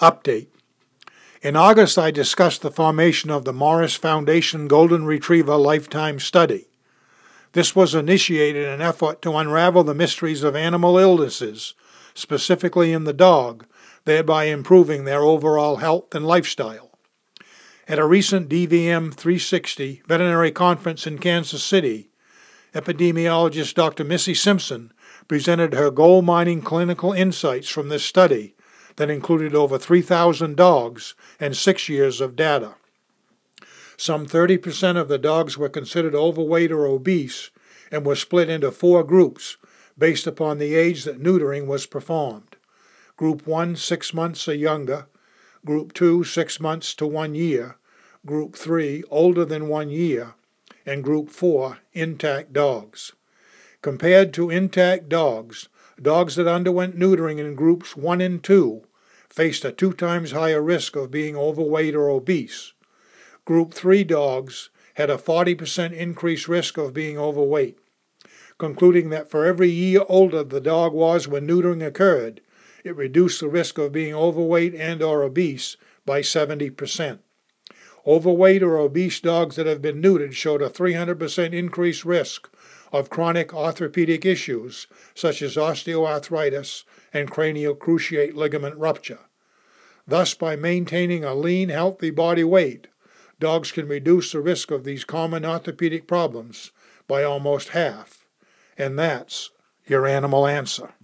Update. In August, I discussed the formation of the Morris Foundation Golden Retriever Lifetime Study. This was initiated in an effort to unravel the mysteries of animal illnesses, specifically in the dog, thereby improving their overall health and lifestyle. At a recent DVM 360 veterinary conference in Kansas City, epidemiologist Dr. Missy Simpson presented her gold mining clinical insights from this study that included over 3,000 dogs and 6 years of data. Some 30% of the dogs were considered overweight or obese and were split into 4 groups based upon the age that neutering was performed. Group 1, 6 months or younger. Group 2, 6 months to 1 year. Group 3, older than 1 year. And Group 4, intact dogs. Compared to intact dogs, dogs that underwent neutering in Groups 1 and 2 faced a 2 times higher risk of being overweight or obese. Group 3 dogs had a 40% increased risk of being overweight, concluding that for every year older the dog was when neutering occurred, it reduced the risk of being overweight and or obese by 70%. Overweight or obese dogs that have been neutered showed a 300% increased risk of chronic orthopedic issues such as osteoarthritis and craniocruciate ligament rupture. Thus, by maintaining a lean, healthy body weight, dogs can reduce the risk of these common orthopedic problems by almost half. And that's your animal answer.